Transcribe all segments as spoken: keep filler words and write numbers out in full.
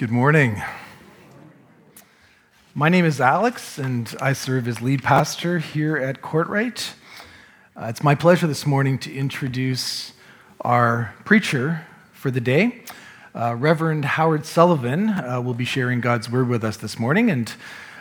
Good morning. My name is Alex, and I serve as lead pastor here at Courtright. Uh, it's my pleasure this morning to introduce our preacher for the day. Uh, Reverend Howard Sullivan uh, will be sharing God's Word with us this morning, and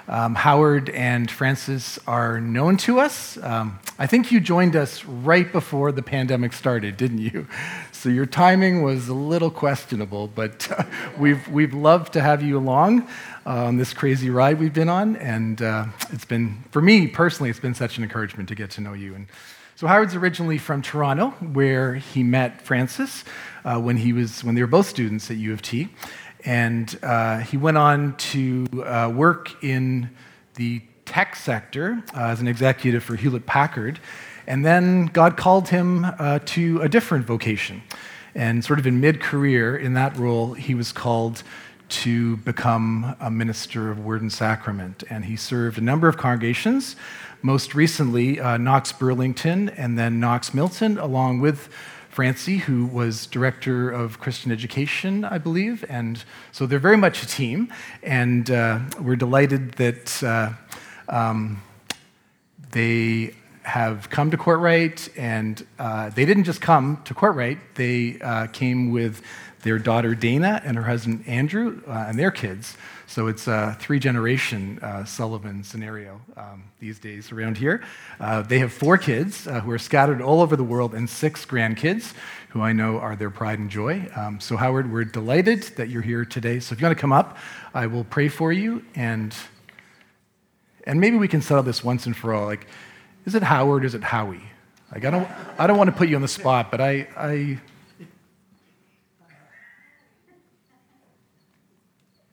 um, Howard and Francis are known to us. Um, I think you joined us right before the pandemic started, didn't you? So your timing was a little questionable, but uh, we've we've loved to have you along uh, on this crazy ride we've been on, and uh, it's been, for me personally, it's been such an encouragement to get to know you. And so Howard's originally from Toronto, where he met Francis uh, when he was when they were both students at U of T, and uh, he went on to uh, work in the tech sector uh, as an executive for Hewlett-Packard, and then God called him uh, to a different vocation, and sort of in mid-career in that role, he was called to become a minister of Word and Sacrament, and he served a number of congregations. Most recently, uh, Knox Burlington and then Knox Milton, along with Francie, who was director of Christian education, I believe. And so they're very much a team. And uh, we're delighted that uh, um, they have come to Courtright. And uh, they didn't just come to Courtright. They uh, came with their daughter, Dana, and her husband, Andrew, uh, and their kids. So it's a three-generation uh, Sullivan scenario um, these days around here. Uh, they have four kids uh, who are scattered all over the world and six grandkids who I know are their pride and joy. Um, so, Howard, we're delighted that you're here today. So if you want to come up, I will pray for you. And and maybe we can settle this once and for all. Like, is it Howard? Is it Howie? Like, I don't, I don't want to put you on the spot, but I... I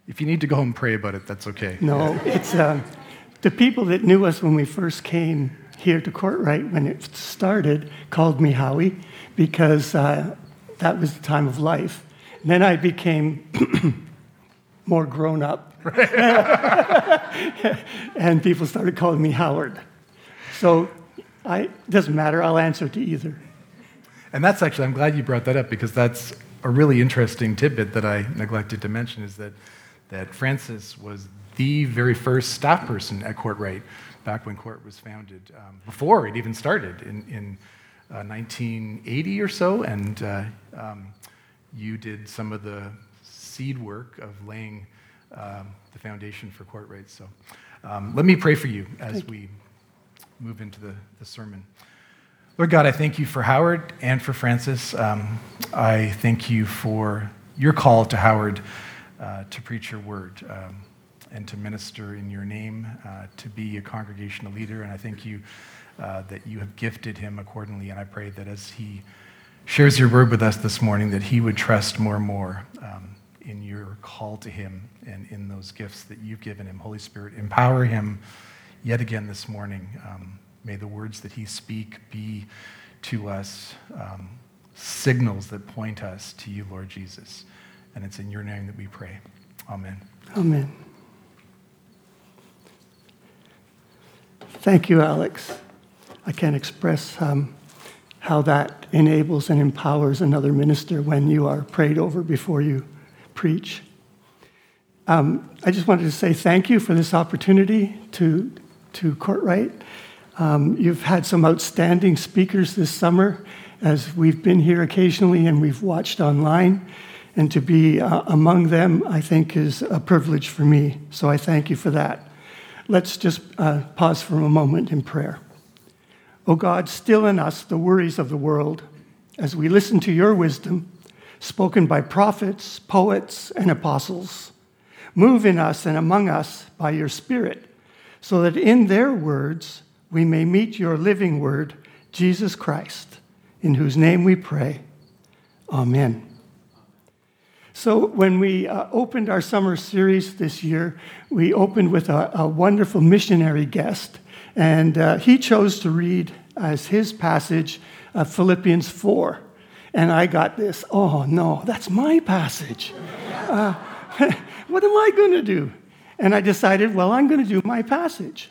If you need to go home and pray about it, that's okay. No, it's uh, the people that knew us when we first came here to Courtright when it started called me Howie because uh, that was the time of life. And then I became more grown up, and people started calling me Howard. So I, it doesn't matter. I'll answer to either. And that's actually, I'm glad you brought that up because that's a really interesting tidbit that I neglected to mention is that. that Francis was the very first staff person at Courtright back when Court was founded, um, before it even started in, in uh, nineteen eighty or so, and uh, um, you did some of the seed work of laying um, the foundation for Courtright. So um, let me pray for you as we move into the, the sermon. Lord God, I thank you for Howard and for Francis. Um, I thank you for your call to Howard Uh, to preach your word um, and to minister in your name, uh, to be a congregational leader. And I thank you uh, that you have gifted him accordingly. And I pray that as he shares your word with us this morning, that he would trust more and more um, in your call to him and in those gifts that you've given him. Holy Spirit, empower him yet again this morning. Um, may the words that he speak be to us um, signals that point us to you, Lord Jesus. And it's in your name that we pray. Amen. Amen. Thank you, Alex. I can't express um, how that enables and empowers another minister when you are prayed over before you preach. Um, I just wanted to say thank you for this opportunity to, to Courtright. Um, you've had some outstanding speakers this summer as we've been here occasionally and we've watched online. And to be uh, among them, I think, is a privilege for me. So I thank you for that. Let's just uh, pause for a moment in prayer. O God, still in us the worries of the world, as we listen to your wisdom, spoken by prophets, poets, and apostles. Move in us and among us by your Spirit, so that in their words we may meet your living word, Jesus Christ, in whose name we pray. Amen. So when we uh, opened our summer series this year, we opened with a, a wonderful missionary guest, and uh, he chose to read as his passage uh, Philippians four. And I got this, oh no, that's my passage. Uh, what am I going to do? And I decided, well, I'm going to do my passage.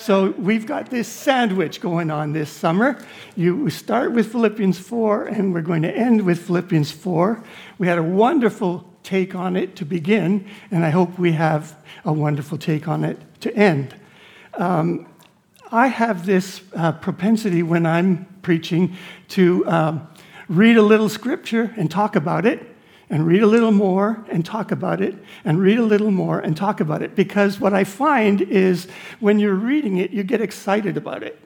So we've got this sandwich going on this summer. You start with Philippians four, and we're going to end with Philippians four. We had a wonderful take on it to begin, and I hope we have a wonderful take on it to end. Um, I have this uh, propensity when I'm preaching to um, read a little scripture and talk about it, and read a little more and talk about it, and read a little more and talk about it, because what I find is when you're reading it, you get excited about it.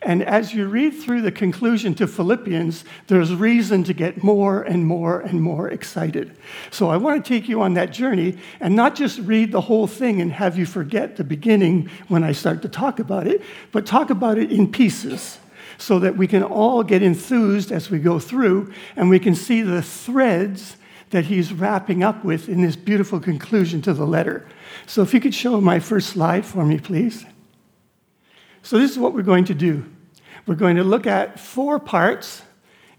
And as you read through the conclusion to Philippians, there's reason to get more and more and more excited. So I want to take you on that journey and not just read the whole thing and have you forget the beginning when I start to talk about it, but talk about it in pieces so that we can all get enthused as we go through and we can see the threads that he's wrapping up with in this beautiful conclusion to the letter. So if you could show my first slide for me, please. So this is what we're going to do. We're going to look at four parts.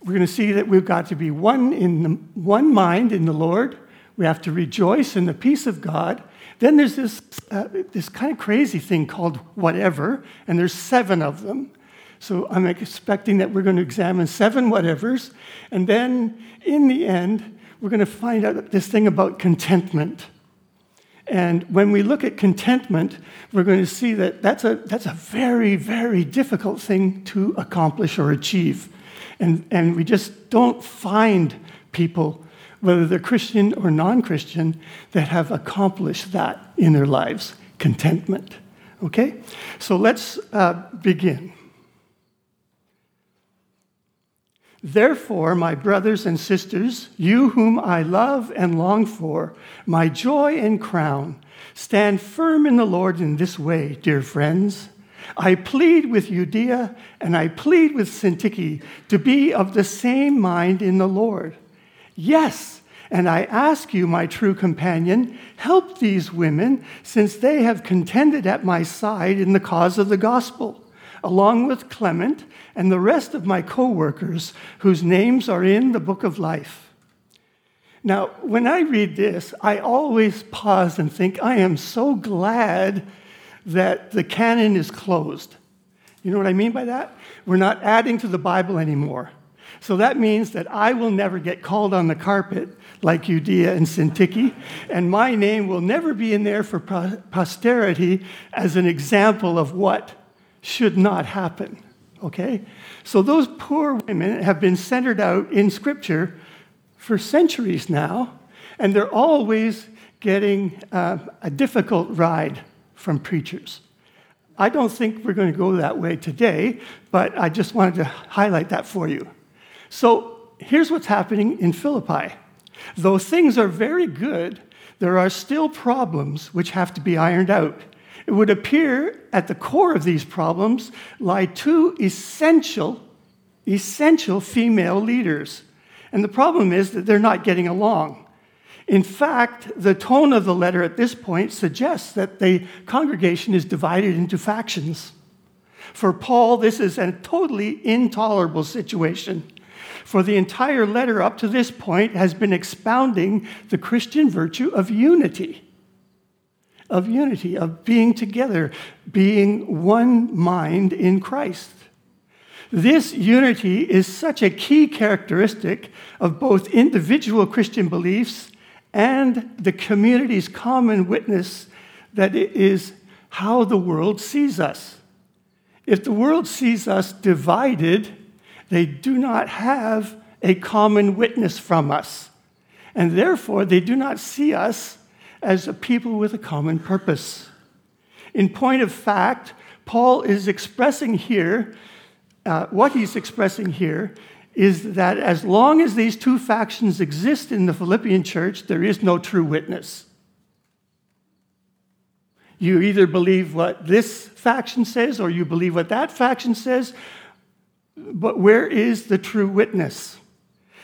We're going to see that we've got to be one in the, one mind in the Lord. We have to rejoice in the peace of God. Then there's this, uh, this kind of crazy thing called whatever, and there's seven of them. So I'm expecting that we're going to examine seven whatevers. And then in the end, we're going to find out this thing about contentment. And when we look at contentment, we're going to see that that's a, that's a very, very difficult thing to accomplish or achieve. And, and we just don't find people, whether they're Christian or non-Christian, that have accomplished that in their lives, contentment. Okay? So let's uh, begin. Therefore, my brothers and sisters, you whom I love and long for, my joy and crown, stand firm in the Lord in this way, dear friends. I plead with Euodia and I plead with Syntyche to be of the same mind in the Lord. Yes, and I ask you, my true companion, help these women, since they have contended at my side in the cause of the gospel, along with Clement and the rest of my co-workers whose names are in the book of life. Now, when I read this, I always pause and think, I am so glad that the canon is closed. You know what I mean by that? We're not adding to the Bible anymore. So that means that I will never get called on the carpet like Euodia and Syntyche, and my name will never be in there for posterity as an example of what should not happen, okay? So those poor women have been centered out in Scripture for centuries now, and they're always getting uh, a difficult ride from preachers. I don't think we're going to go that way today, but I just wanted to highlight that for you. So here's what's happening in Philippi. Though things are very good, there are still problems which have to be ironed out. It would appear at the core of these problems lie two essential, essential female leaders. And the problem is that they're not getting along. In fact, the tone of the letter at this point suggests that the congregation is divided into factions. For Paul, this is a totally intolerable situation. For the entire letter up to this point has been expounding the Christian virtue of unity. of unity, of being together, being one mind in Christ. This unity is such a key characteristic of both individual Christian beliefs and the community's common witness that it is how the world sees us. If the world sees us divided, they do not have a common witness from us, and therefore they do not see us as a people with a common purpose. In point of fact, Paul is expressing here, uh, what he's expressing here is that as long as these two factions exist in the Philippian church, there is no true witness. You either believe what this faction says or you believe what that faction says, but where is the true witness?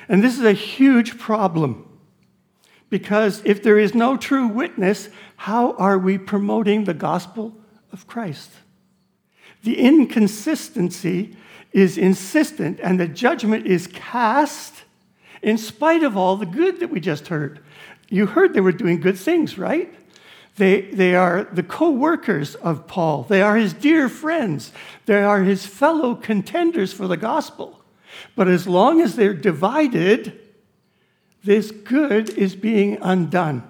And this is a huge problem. Because if there is no true witness, how are we promoting the gospel of Christ? The inconsistency is insistent, and the judgment is cast in spite of all the good that we just heard. You heard they were doing good things, right? They, they are the co-workers of Paul. They are his dear friends. They are his fellow contenders for the gospel. But as long as they're divided, this good is being undone.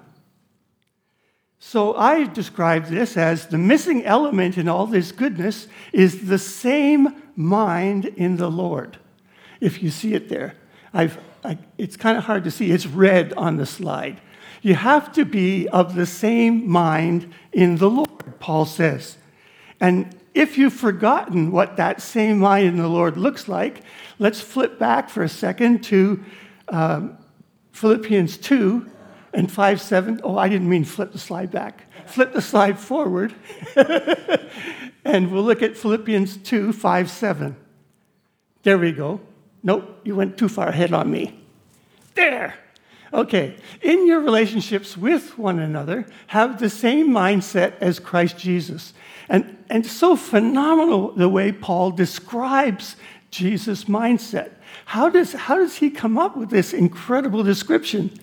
So I describe this as the missing element in all this goodness is the same mind in the Lord. If you see it there, I've, I, it's kind of hard to see. It's red on the slide. You have to be of the same mind in the Lord, Paul says. And if you've forgotten what that same mind in the Lord looks like, let's flip back for a second to um, Philippians two. And five seven, oh, I didn't mean flip the slide back. Flip the slide forward. And we'll look at Philippians two, five, seven. There we go. Nope, you went too far ahead on me. There. Okay. In your relationships with one another, have the same mindset as Christ Jesus. And, and so phenomenal the way Paul describes Jesus' mindset. How does, how does he come up with this incredible description?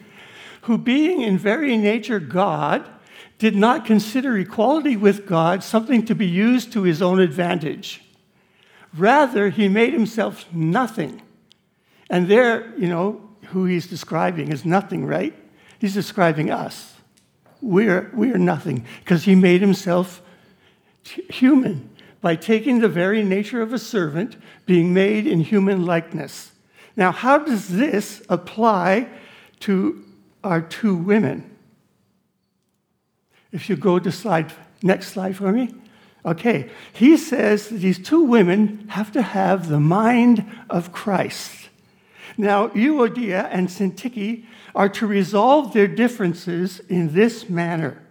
Who being in very nature God, did not consider equality with God something to be used to his own advantage. Rather, he made himself nothing. And there, you know, who he's describing is nothing, right? He's describing us. We're, we're nothing, because he made himself t- human by taking the very nature of a servant, being made in human likeness. Now, how does this apply to are two women? If you go to slide, next slide for me. Okay, he says that these two women have to have the mind of Christ. Now, Euodia and Syntyche are to resolve their differences in this manner,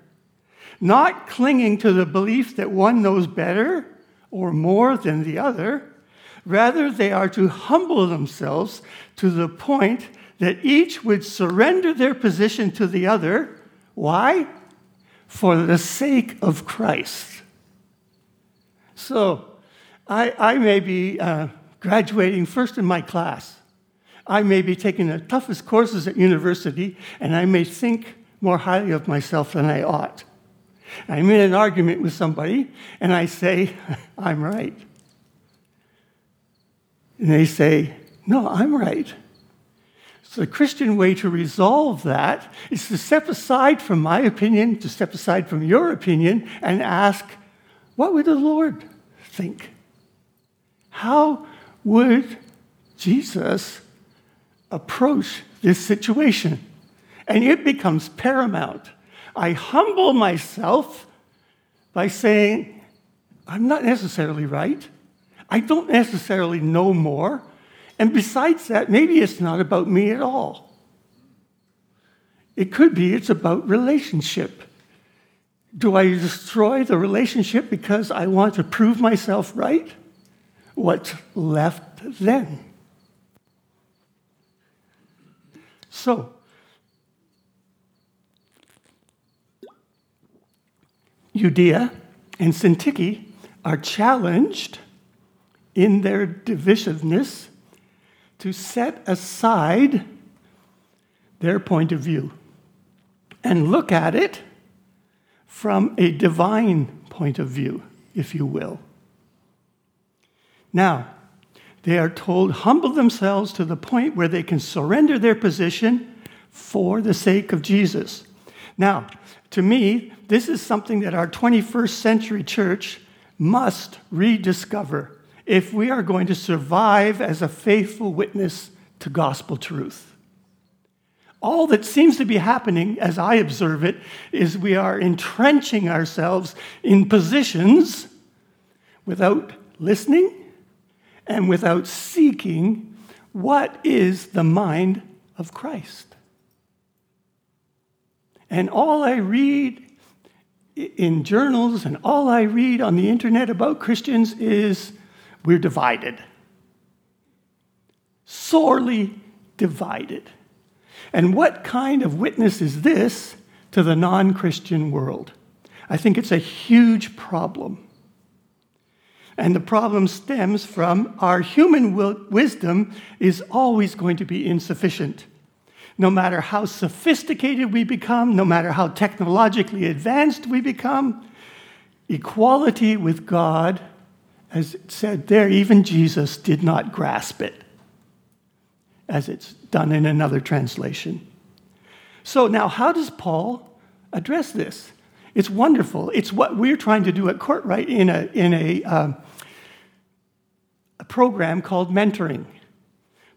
not clinging to the belief that one knows better or more than the other. Rather, they are to humble themselves to the point that each would surrender their position to the other. Why? For the sake of Christ. So, I, I may be uh, graduating first in my class. I may be taking the toughest courses at university, and I may think more highly of myself than I ought. I'm in an argument with somebody, and I say, I'm right. And they say, no, I'm right. So the Christian way to resolve that is to step aside from my opinion, to step aside from your opinion, and ask, what would the Lord think? How would Jesus approach this situation? And it becomes paramount. I humble myself by saying, I'm not necessarily right. I don't necessarily know more. And besides that, maybe it's not about me at all. It could be it's about relationship. Do I destroy the relationship because I want to prove myself right? What's left then? So, Euodia and Syntyche are challenged in their divisiveness to set aside their point of view and look at it from a divine point of view, if you will. Now, they are told, humble themselves to the point where they can surrender their position for the sake of Jesus. Now, to me, this is something that our twenty-first century church must rediscover if we are going to survive as a faithful witness to gospel truth. All that seems to be happening, as I observe it, is we are entrenching ourselves in positions without listening and without seeking what is the mind of Christ. And all I read in journals and all I read on the internet about Christians is, we're divided, sorely divided. And what kind of witness is this to the non-Christian world? I think it's a huge problem. And the problem stems from our human will- wisdom is always going to be insufficient. No matter how sophisticated we become, no matter how technologically advanced we become, equality with God, as it said there, even Jesus did not grasp it, as it's done in another translation. So now how does Paul address this? It's wonderful. It's what we're trying to do at Courtright in a, in a, um, a program called mentoring.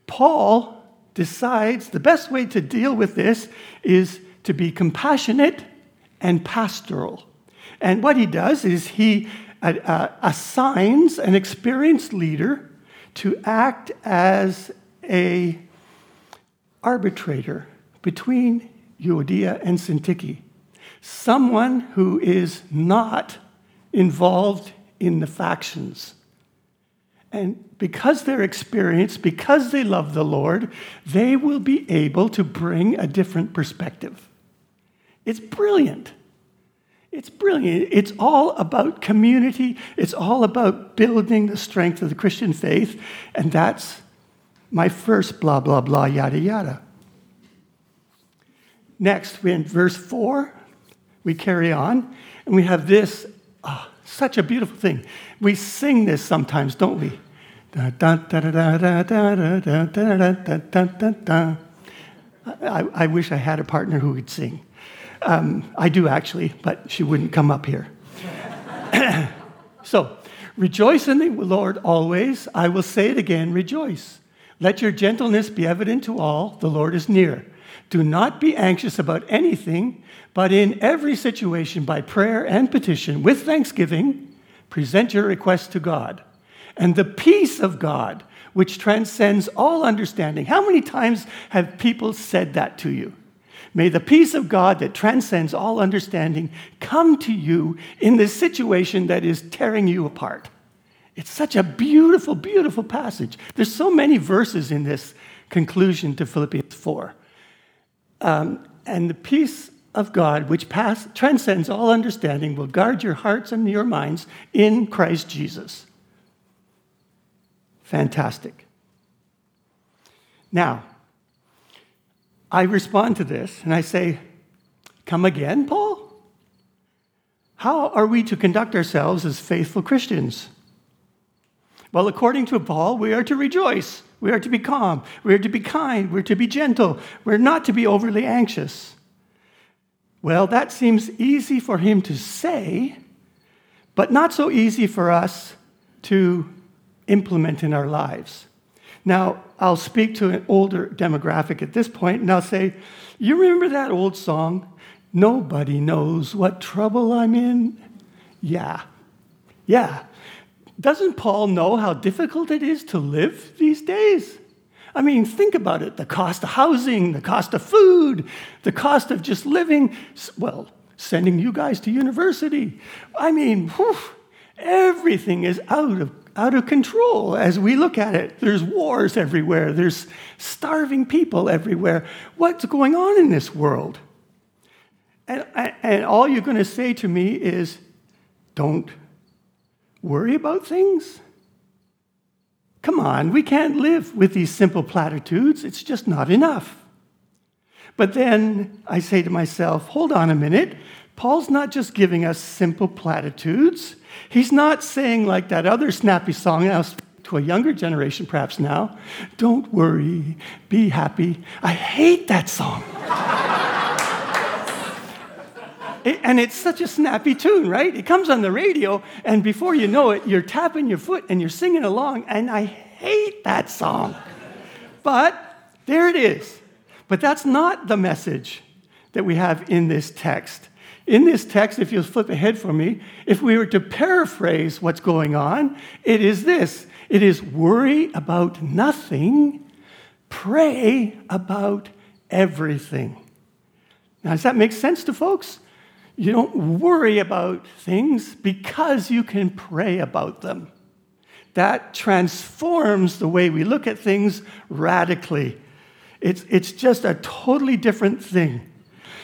Paul decides the best way to deal with this is to be compassionate and pastoral. And what he does is he uh, assigns an experienced leader to act as a arbitrator between Euodia and Syntyche, someone who is not involved in the factions. And because they're experienced, because they love the Lord, they will be able to bring a different perspective. It's brilliant. It's brilliant. It's all about community. It's all about building the strength of the Christian faith. And that's my first blah, blah, blah, yada, yada. Next, we're in verse four. We carry on, and we have this, oh, such a beautiful thing. We sing this sometimes, don't we? Da, da, da, da, da, da, da, da, da, da, da, da. I, I wish I had a partner who could sing. Um, I do, actually, but she wouldn't come up here. So, rejoice in the Lord always. I will say it again, rejoice. Let your gentleness be evident to all. The Lord is near. Do not be anxious about anything, but in every situation, by prayer and petition, with thanksgiving, present your requests to God. And the peace of God, which transcends all understanding. How many times have people said that to you? May the peace of God that transcends all understanding come to you in this situation that is tearing you apart. It's such a beautiful, beautiful passage. There's so many verses in this conclusion to Philippians four. Um, and the peace of God, which pass, transcends all understanding, will guard your hearts and your minds in Christ Jesus. Fantastic. Now, I respond to this, and I say, come again, Paul? How are we to conduct ourselves as faithful Christians? Well, according to Paul, we are to rejoice. We are to be calm. We are to be kind. We're to be gentle. We're not to be overly anxious. Well, that seems easy for him to say, but not so easy for us to implement in our lives. Now, I'll speak to an older demographic at this point, and I'll say, you remember that old song, Nobody Knows What Trouble I'm In? Yeah, yeah. Doesn't Paul know how difficult it is to live these days? I mean, think about it. The cost of housing, the cost of food, the cost of just living, well, sending you guys to university. I mean, whew, everything is out of, out of control as we look at it. There's wars everywhere. There's starving people everywhere. What's going on in this world? And, and all you're going to say to me is, don't worry about things? Come on, we can't live with these simple platitudes. It's just not enough. But then I say to myself, hold on a minute. Paul's not just giving us simple platitudes. He's not saying like that other snappy song, I'll speak to a younger generation perhaps now, don't worry, be happy. I hate that song. It, and it's such a snappy tune, right? It comes on the radio, and before you know it, you're tapping your foot and you're singing along, and I hate that song. But there it is. But that's not the message that we have in this text. In this text, if you'll flip ahead for me, if we were to paraphrase what's going on, it is this. It is worry about nothing, pray about everything. Now, does that make sense to folks? You don't worry about things because you can pray about them. That transforms the way we look at things radically. It's, it's just a totally different thing.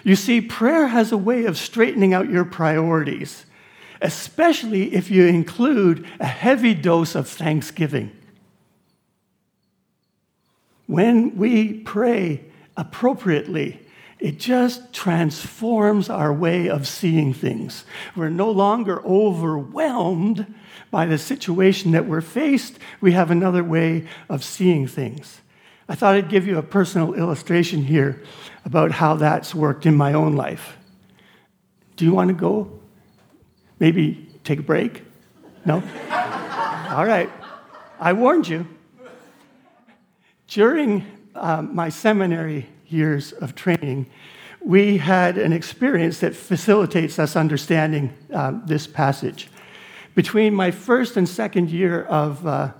You see, prayer has a way of straightening out your priorities, especially if you include a heavy dose of thanksgiving. When we pray appropriately, it just transforms our way of seeing things. We're no longer overwhelmed by the situation that we're faced. We have another way of seeing things. I thought I'd give you a personal illustration here about how that's worked in my own life. Do you want to go? Maybe take a break? No? All right. I warned you. During uh, my seminary years of training, we had an experience that facilitates us understanding uh, this passage. Between my first and second year of uh,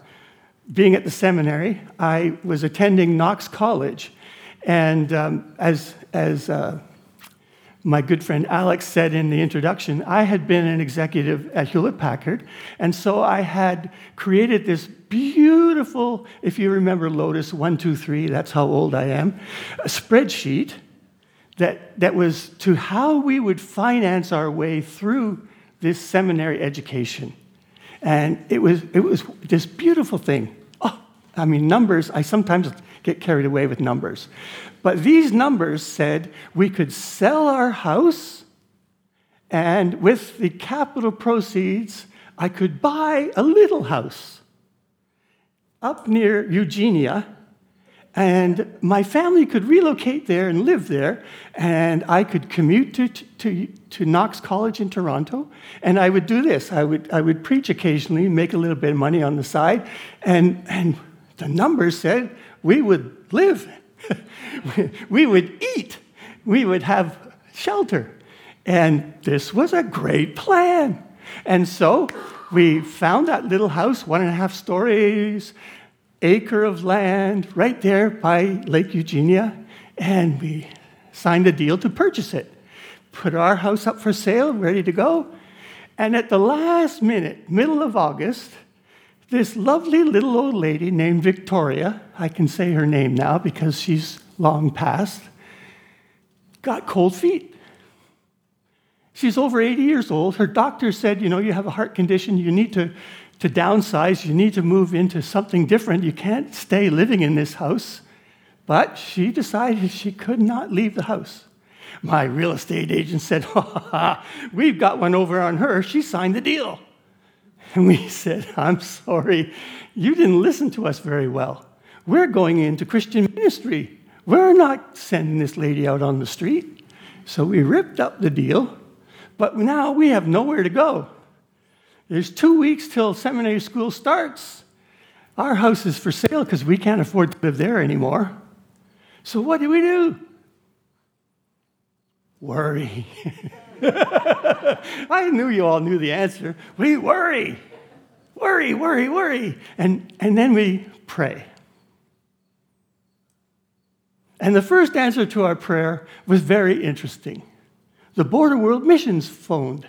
being at the seminary, I was attending Knox College, and um, as as uh, my good friend Alex said in the introduction, I had been an executive at Hewlett-Packard, and so I had created this beautiful, if you remember Lotus one two three, that's how old I am, a spreadsheet that, that was to how we would finance our way through this seminary education. And it was it was this beautiful thing. Oh, I mean, numbers, I sometimes get carried away with numbers. But these numbers said we could sell our house, and with the capital proceeds, I could buy a little house up near Eugenia, and my family could relocate there and live there, and I could commute to, to, to Knox College in Toronto, and I would do this. I would I would preach occasionally, make a little bit of money on the side, and, and the numbers said we would live. We would eat. We would have shelter. And this was a great plan. And so we found that little house, one and a half stories, acre of land right there by Lake Eugenia, and we signed a deal to purchase it. Put our house up for sale, ready to go. And at the last minute, middle of August, this lovely little old lady named Victoria, I can say her name now because she's long past, got cold feet. She's over eighty years old. Her doctor said, you know, you have a heart condition, you need to to downsize, you need to move into something different. You can't stay living in this house. But she decided she could not leave the house. My real estate agent said, ha, ha, ha, we've got one over on her. She signed the deal. And we said, I'm sorry, you didn't listen to us very well. We're going into Christian ministry. We're not sending this lady out on the street. So we ripped up the deal, but now we have nowhere to go. There's two weeks till seminary school starts. Our house is for sale because we can't afford to live there anymore. So what do we do? Worry. I knew you all knew the answer. We worry. Worry, worry, worry. And, and then we pray. And the first answer to our prayer was very interesting. The Border World Missions phoned.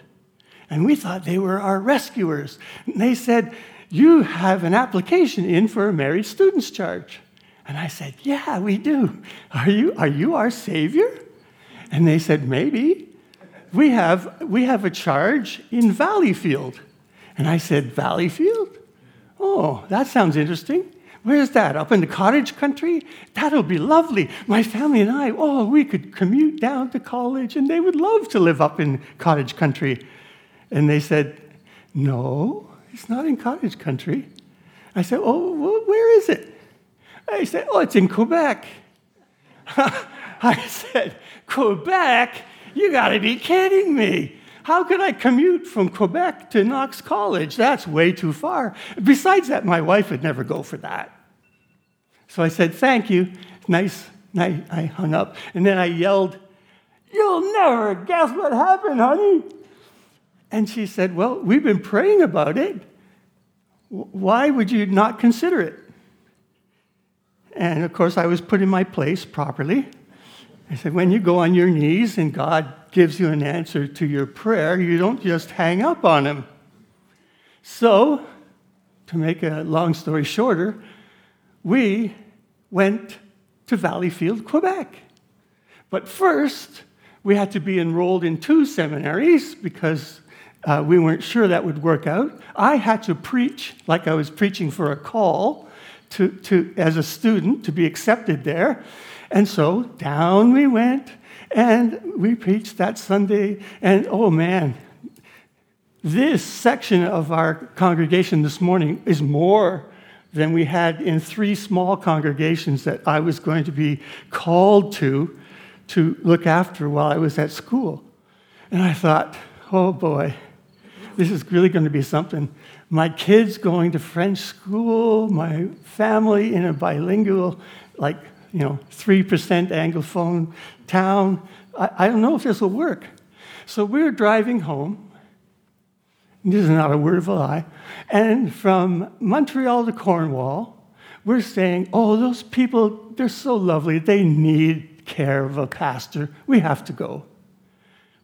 And we thought they were our rescuers. And they said, you have an application in for a married student's charge. And I said, yeah, we do. Are you, are you our savior? And they said, maybe. We have, we have a charge in Valleyfield. And I said, Valleyfield? Oh, that sounds interesting. Where's that? Up in the cottage country? That'll be lovely. My family and I, oh, we could commute down to college, and they would love to live up in cottage country. And they said, no, it's not in cottage country. I said, oh, well, where is it? I said, oh, it's in Quebec. I said, Quebec? You got to be kidding me. How could I commute from Quebec to Knox College? That's way too far. Besides that, my wife would never go for that. So I said, thank you. Nice, nice. I hung up. And then I yelled, you'll never guess what happened, honey. And she said, well, we've been praying about it. Why would you not consider it? And, of course, I was put in my place properly. I said, when you go on your knees and God gives you an answer to your prayer, you don't just hang up on him. So, to make a long story shorter, we went to Valleyfield, Quebec. But first, we had to be enrolled in two seminaries because Uh, we weren't sure that would work out. I had to preach like I was preaching for a call to, to as a student to be accepted there. And so down we went, and we preached that Sunday. And, oh, man, this section of our congregation this morning is more than we had in three small congregations that I was going to be called to to look after while I was at school. And I thought, oh boy, this is really going to be something. My kids going to French school, my family in a bilingual, like, you know, three percent Anglophone town. I, I don't know if this will work. So we were driving home, and this is not a word of a lie, and from Montreal to Cornwall, we're saying, oh, those people, they're so lovely. They need care of a pastor. We have to go.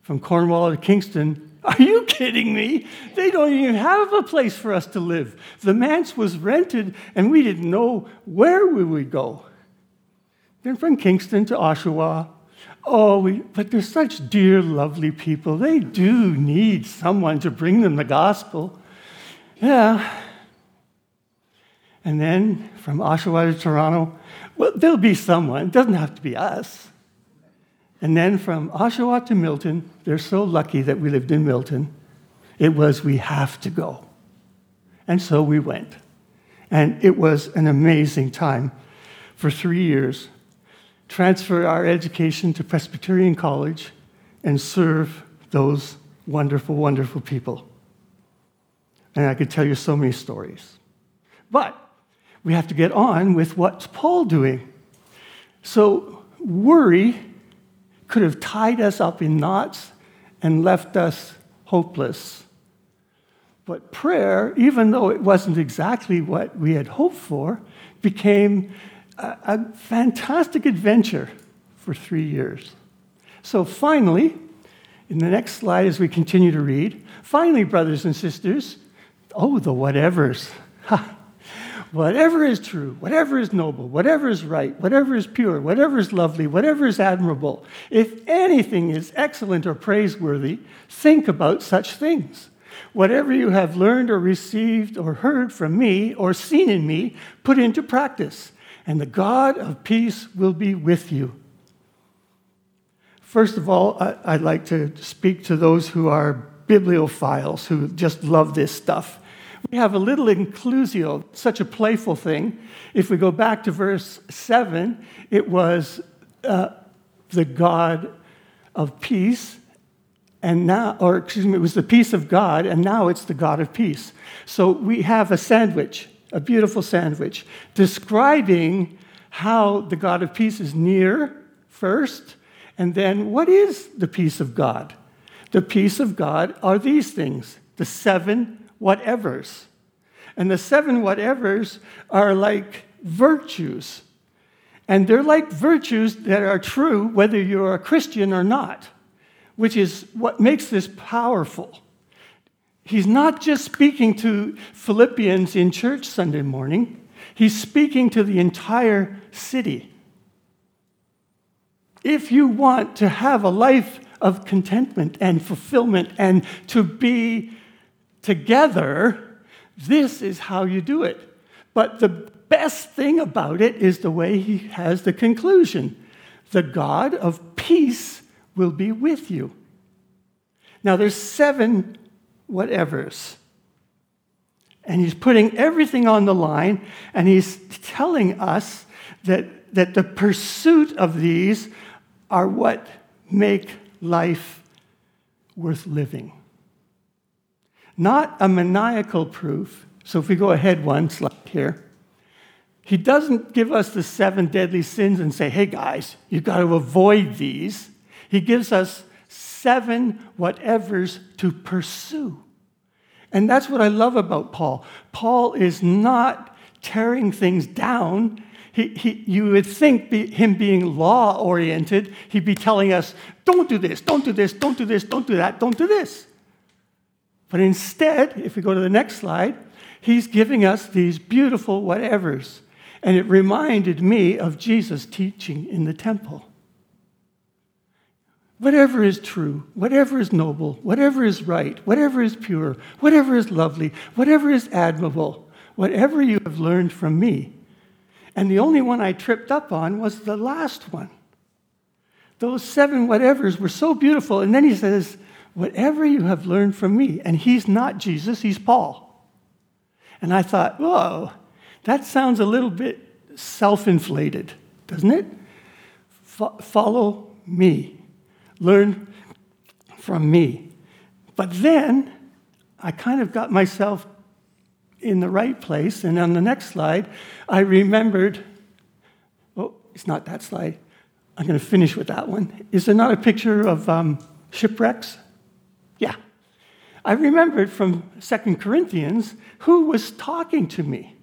From Cornwall to Kingston, are you kidding me? They don't even have a place for us to live. The manse was rented, and we didn't know where we would go. Then from Kingston to Oshawa, oh, we, but they're such dear, lovely people. They do need someone to bring them the gospel. Yeah. And then from Oshawa to Toronto, well, there'll be someone. It doesn't have to be us. And then from Oshawa to Milton, they're so lucky that we lived in Milton. It was, we have to go. And so we went. And it was an amazing time for three years. Transfer our education to Presbyterian College and serve those wonderful, wonderful people. And I could tell you so many stories. But we have to get on with what's Paul doing. So worry could have tied us up in knots and left us hopeless. But prayer, even though it wasn't exactly what we had hoped for, became a, a fantastic adventure for three years. So finally, in the next slide as we continue to read, finally, brothers and sisters, oh, the whatevers. Whatever is true, whatever is noble, whatever is right, whatever is pure, whatever is lovely, whatever is admirable, if anything is excellent or praiseworthy, think about such things. Whatever you have learned or received or heard from me or seen in me, put into practice, and the God of peace will be with you. First of all, I'd like to speak to those who are bibliophiles, who just love this stuff. We have a little inclusio, such a playful thing. If we go back to verse seven, it was uh, the God of peace, and now, or excuse me, it was the peace of God, and now it's the God of peace. So we have a sandwich, a beautiful sandwich, describing how the God of peace is near first, and then what is the peace of God? The peace of God are these things, the seven whatevers. And the seven whatevers are like virtues. And they're like virtues that are true whether you're a Christian or not, which is what makes this powerful. He's not just speaking to Philippians in church Sunday morning. He's speaking to the entire city. If you want to have a life of contentment and fulfillment and to be together, this is how you do it. But the best thing about it is the way he has the conclusion. The God of peace will be with you. Now, there's seven whatevers. And he's putting everything on the line, and he's telling us that, that the pursuit of these are what make life worth living. Not a maniacal proof. So if we go ahead one slide here, he doesn't give us the seven deadly sins and say, hey, guys, you've got to avoid these. He gives us seven whatevers to pursue. And that's what I love about Paul. Paul is not tearing things down. He, he, you would think be, him being law-oriented, he'd be telling us, don't do this, don't do this, don't do this, don't do that, don't do this. But instead, if we go to the next slide, he's giving us these beautiful whatevers. And it reminded me of Jesus' teaching in the temple. Whatever is true, whatever is noble, whatever is right, whatever is pure, whatever is lovely, whatever is admirable, whatever you have learned from me. And the only one I tripped up on was the last one. Those seven whatevers were so beautiful. And then he says, whatever you have learned from me. And he's not Jesus, he's Paul. And I thought, whoa, That sounds a little bit self-inflated, doesn't it? F- follow me. Learn from me. But then I kind of got myself in the right place, and on the next slide, I remembered, oh, it's not that slide. I'm going to finish with that one. Is there not a picture of um, shipwrecks? Yeah. I remembered from Second Corinthians who was talking to me,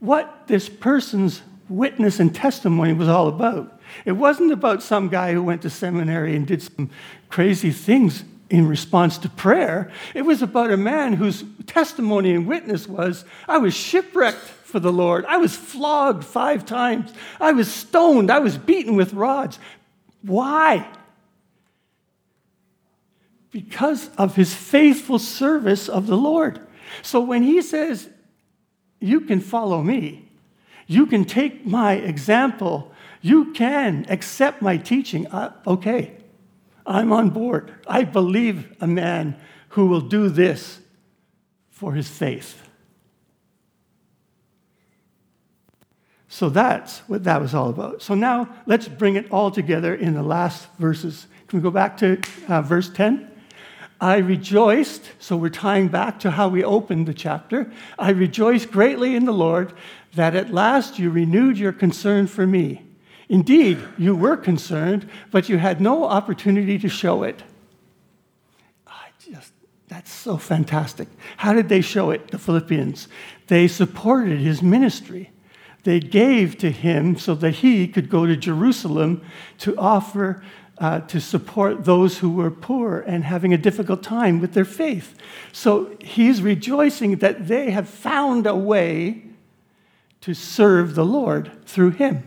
what this person's witness and testimony was all about. It wasn't about some guy who went to seminary and did some crazy things in response to prayer. It was about a man whose testimony and witness was, I was shipwrecked for the Lord. I was flogged five times. I was stoned. I was beaten with rods. Why? Because of his faithful service of the Lord. So when he says, you can follow me, you can take my example, you can accept my teaching, uh, okay, I'm on board. I believe a man who will do this for his faith. So that's what that was all about. So now let's bring it all together in the last verses. Can we go back to uh, verse ten? I rejoiced, so we're tying back to how we opened the chapter. I rejoiced greatly in the Lord that at last you renewed your concern for me. Indeed, you were concerned, but you had no opportunity to show it. I just, that's so fantastic. How did they show it, the Philippians? They supported his ministry. They gave to him so that he could go to Jerusalem to offer, uh, to support those who were poor and having a difficult time with their faith. So he's rejoicing that they have found a way to serve the Lord through him.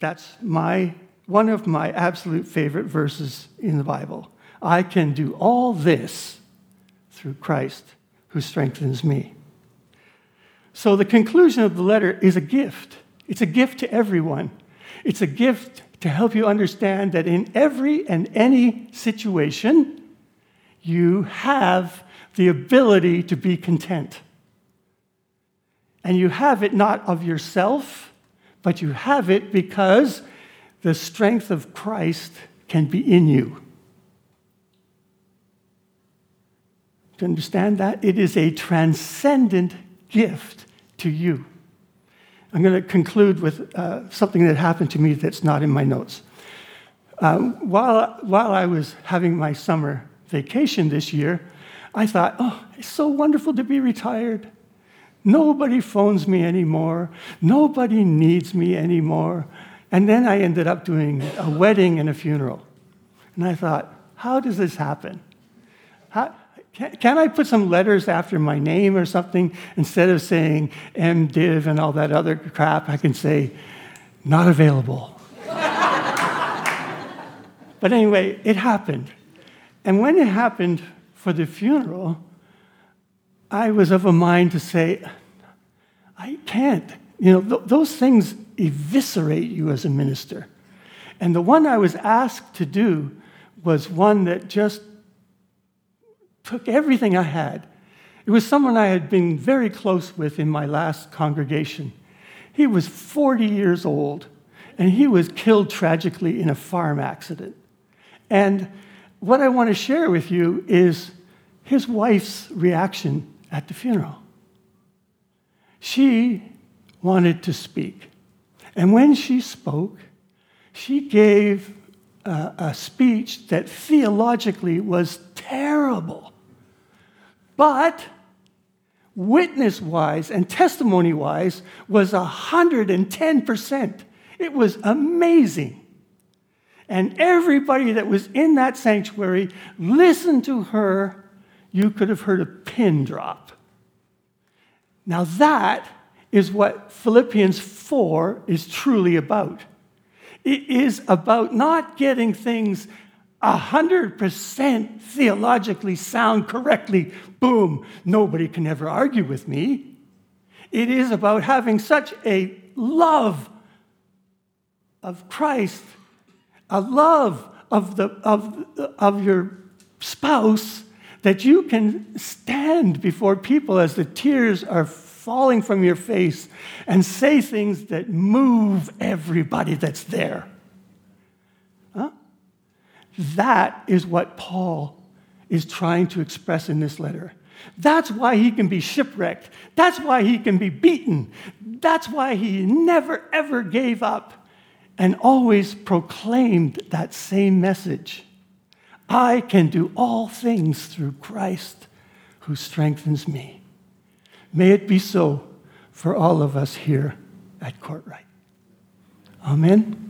That's my one of my absolute favorite verses in the Bible. I can do all this through Christ who strengthens me. So the conclusion of the letter is a gift. It's a gift to everyone. It's a gift to help you understand that in every and any situation, you have the ability to be content. And you have it not of yourself, but you have it because the strength of Christ can be in you. Do you understand that? It is a transcendent gift to you. I'm going to conclude with uh, something that happened to me that's not in my notes. Um, while, while I was having my summer vacation this year, I thought, oh, it's so wonderful to be retired. Nobody phones me anymore. Nobody needs me anymore. And then I ended up doing a wedding and a funeral. And I thought, how does this happen? How, can, can I put some letters after my name or something? Instead of saying MDiv and all that other crap, I can say, not available. But anyway, it happened. And when it happened for the funeral, I was of a mind to say, I can't. You know, th- those things eviscerate you as a minister. And the one I was asked to do was one that just took everything I had. It was someone I had been very close with in my last congregation. He was forty years old, and he was killed tragically in a farm accident. And what I want to share with you is his wife's reaction at the funeral. She wanted to speak. And when she spoke, she gave a, a speech that theologically was terrible. But witness-wise and testimony-wise was one hundred ten percent. It was amazing. And everybody that was in that sanctuary listened to her. You could have heard a pin drop. Now that is what Philippians four is truly about. It is about not getting things one hundred percent theologically sound correctly. Boom, nobody can ever argue with me. It is about having such a love of Christ, a love of the of of your spouse, that you can stand before people as the tears are falling from your face and say things that move everybody that's there. Huh? That is what Paul is trying to express in this letter. That's why he can be shipwrecked. That's why he can be beaten. That's why he never, ever gave up and always proclaimed that same message. I can do all things through Christ who strengthens me. May it be so for all of us here at Courtright. Amen.